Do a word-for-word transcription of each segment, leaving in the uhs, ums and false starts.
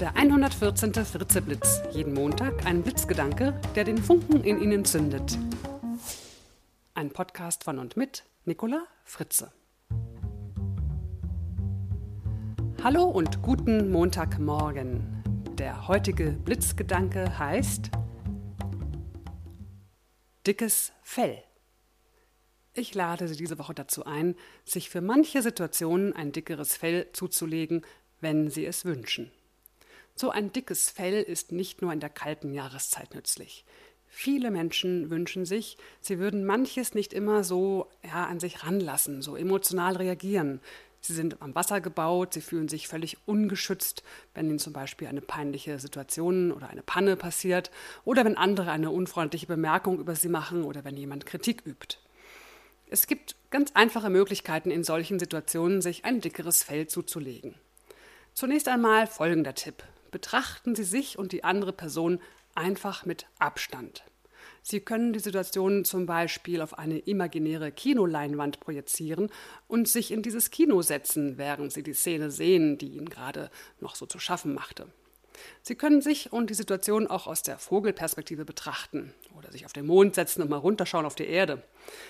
Der hundertvierzehnte Fritzeblitz. Jeden Montag ein Blitzgedanke, der den Funken in Ihnen zündet. Ein Podcast von und mit Nicola Fritze. Hallo und guten Montagmorgen. Der heutige Blitzgedanke heißt dickes Fell. Ich lade Sie diese Woche dazu ein, sich für manche Situationen ein dickeres Fell zuzulegen, wenn Sie es wünschen. So ein dickes Fell ist nicht nur in der kalten Jahreszeit nützlich. Viele Menschen wünschen sich, sie würden manches nicht immer so ja, an sich ranlassen, so emotional reagieren. Sie sind am Wasser gebaut, sie fühlen sich völlig ungeschützt, wenn ihnen zum Beispiel eine peinliche Situation oder eine Panne passiert oder wenn andere eine unfreundliche Bemerkung über sie machen oder wenn jemand Kritik übt. Es gibt ganz einfache Möglichkeiten, in solchen Situationen sich ein dickeres Fell zuzulegen. Zunächst einmal folgender Tipp. Betrachten Sie sich und die andere Person einfach mit Abstand. Sie können die Situation zum Beispiel auf eine imaginäre Kinoleinwand projizieren und sich in dieses Kino setzen, während Sie die Szene sehen, die Ihnen gerade noch so zu schaffen machte. Sie können sich und die Situation auch aus der Vogelperspektive betrachten oder sich auf den Mond setzen und mal runterschauen auf die Erde.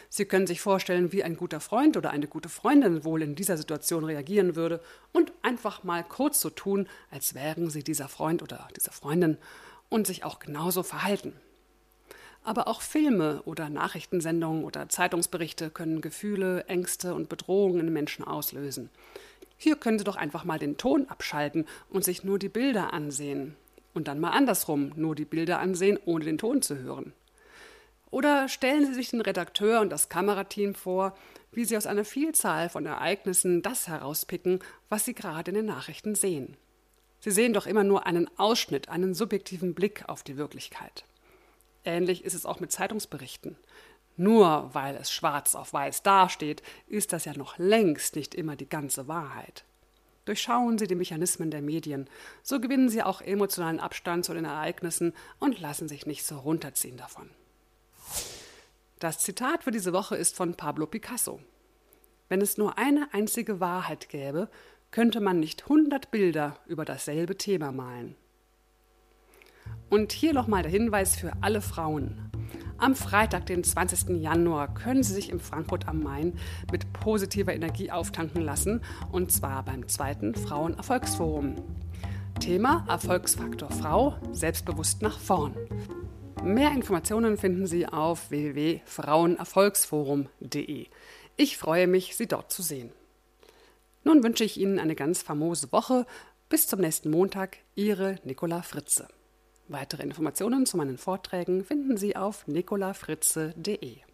Sie können sich vorstellen, wie ein guter Freund oder eine gute Freundin wohl in dieser Situation reagieren würde und einfach mal kurz so tun, als wären Sie dieser Freund oder diese Freundin und sich auch genauso verhalten. Aber auch Filme oder Nachrichtensendungen oder Zeitungsberichte können Gefühle, Ängste und Bedrohungen in Menschen auslösen. Hier können Sie doch einfach mal den Ton abschalten und sich nur die Bilder ansehen. Und dann mal andersrum, nur die Bilder ansehen, ohne den Ton zu hören. Oder stellen Sie sich den Redakteur und das Kamerateam vor, wie Sie aus einer Vielzahl von Ereignissen das herauspicken, was Sie gerade in den Nachrichten sehen. Sie sehen doch immer nur einen Ausschnitt, einen subjektiven Blick auf die Wirklichkeit. Ähnlich ist es auch mit Zeitungsberichten. Nur weil es schwarz auf weiß dasteht, ist das ja noch längst nicht immer die ganze Wahrheit. Durchschauen Sie die Mechanismen der Medien, so gewinnen Sie auch emotionalen Abstand zu den Ereignissen und lassen sich nicht so runterziehen davon. Das Zitat für diese Woche ist von Pablo Picasso. Wenn es nur eine einzige Wahrheit gäbe, könnte man nicht hundert Bilder über dasselbe Thema malen. Und hier nochmal der Hinweis für alle Frauen. Am Freitag, den zwanzigsten Januar, können Sie sich in Frankfurt am Main mit positiver Energie auftanken lassen, und zwar beim zweiten Frauenerfolgsforum. Thema Erfolgsfaktor Frau, selbstbewusst nach vorn. Mehr Informationen finden Sie auf w w w punkt frauenerfolgsforum punkt d e. Ich freue mich, Sie dort zu sehen. Nun wünsche ich Ihnen eine ganz famose Woche. Bis zum nächsten Montag, Ihre Nicola Fritze. Weitere Informationen zu meinen Vorträgen finden Sie auf nicola fritze punkt d e.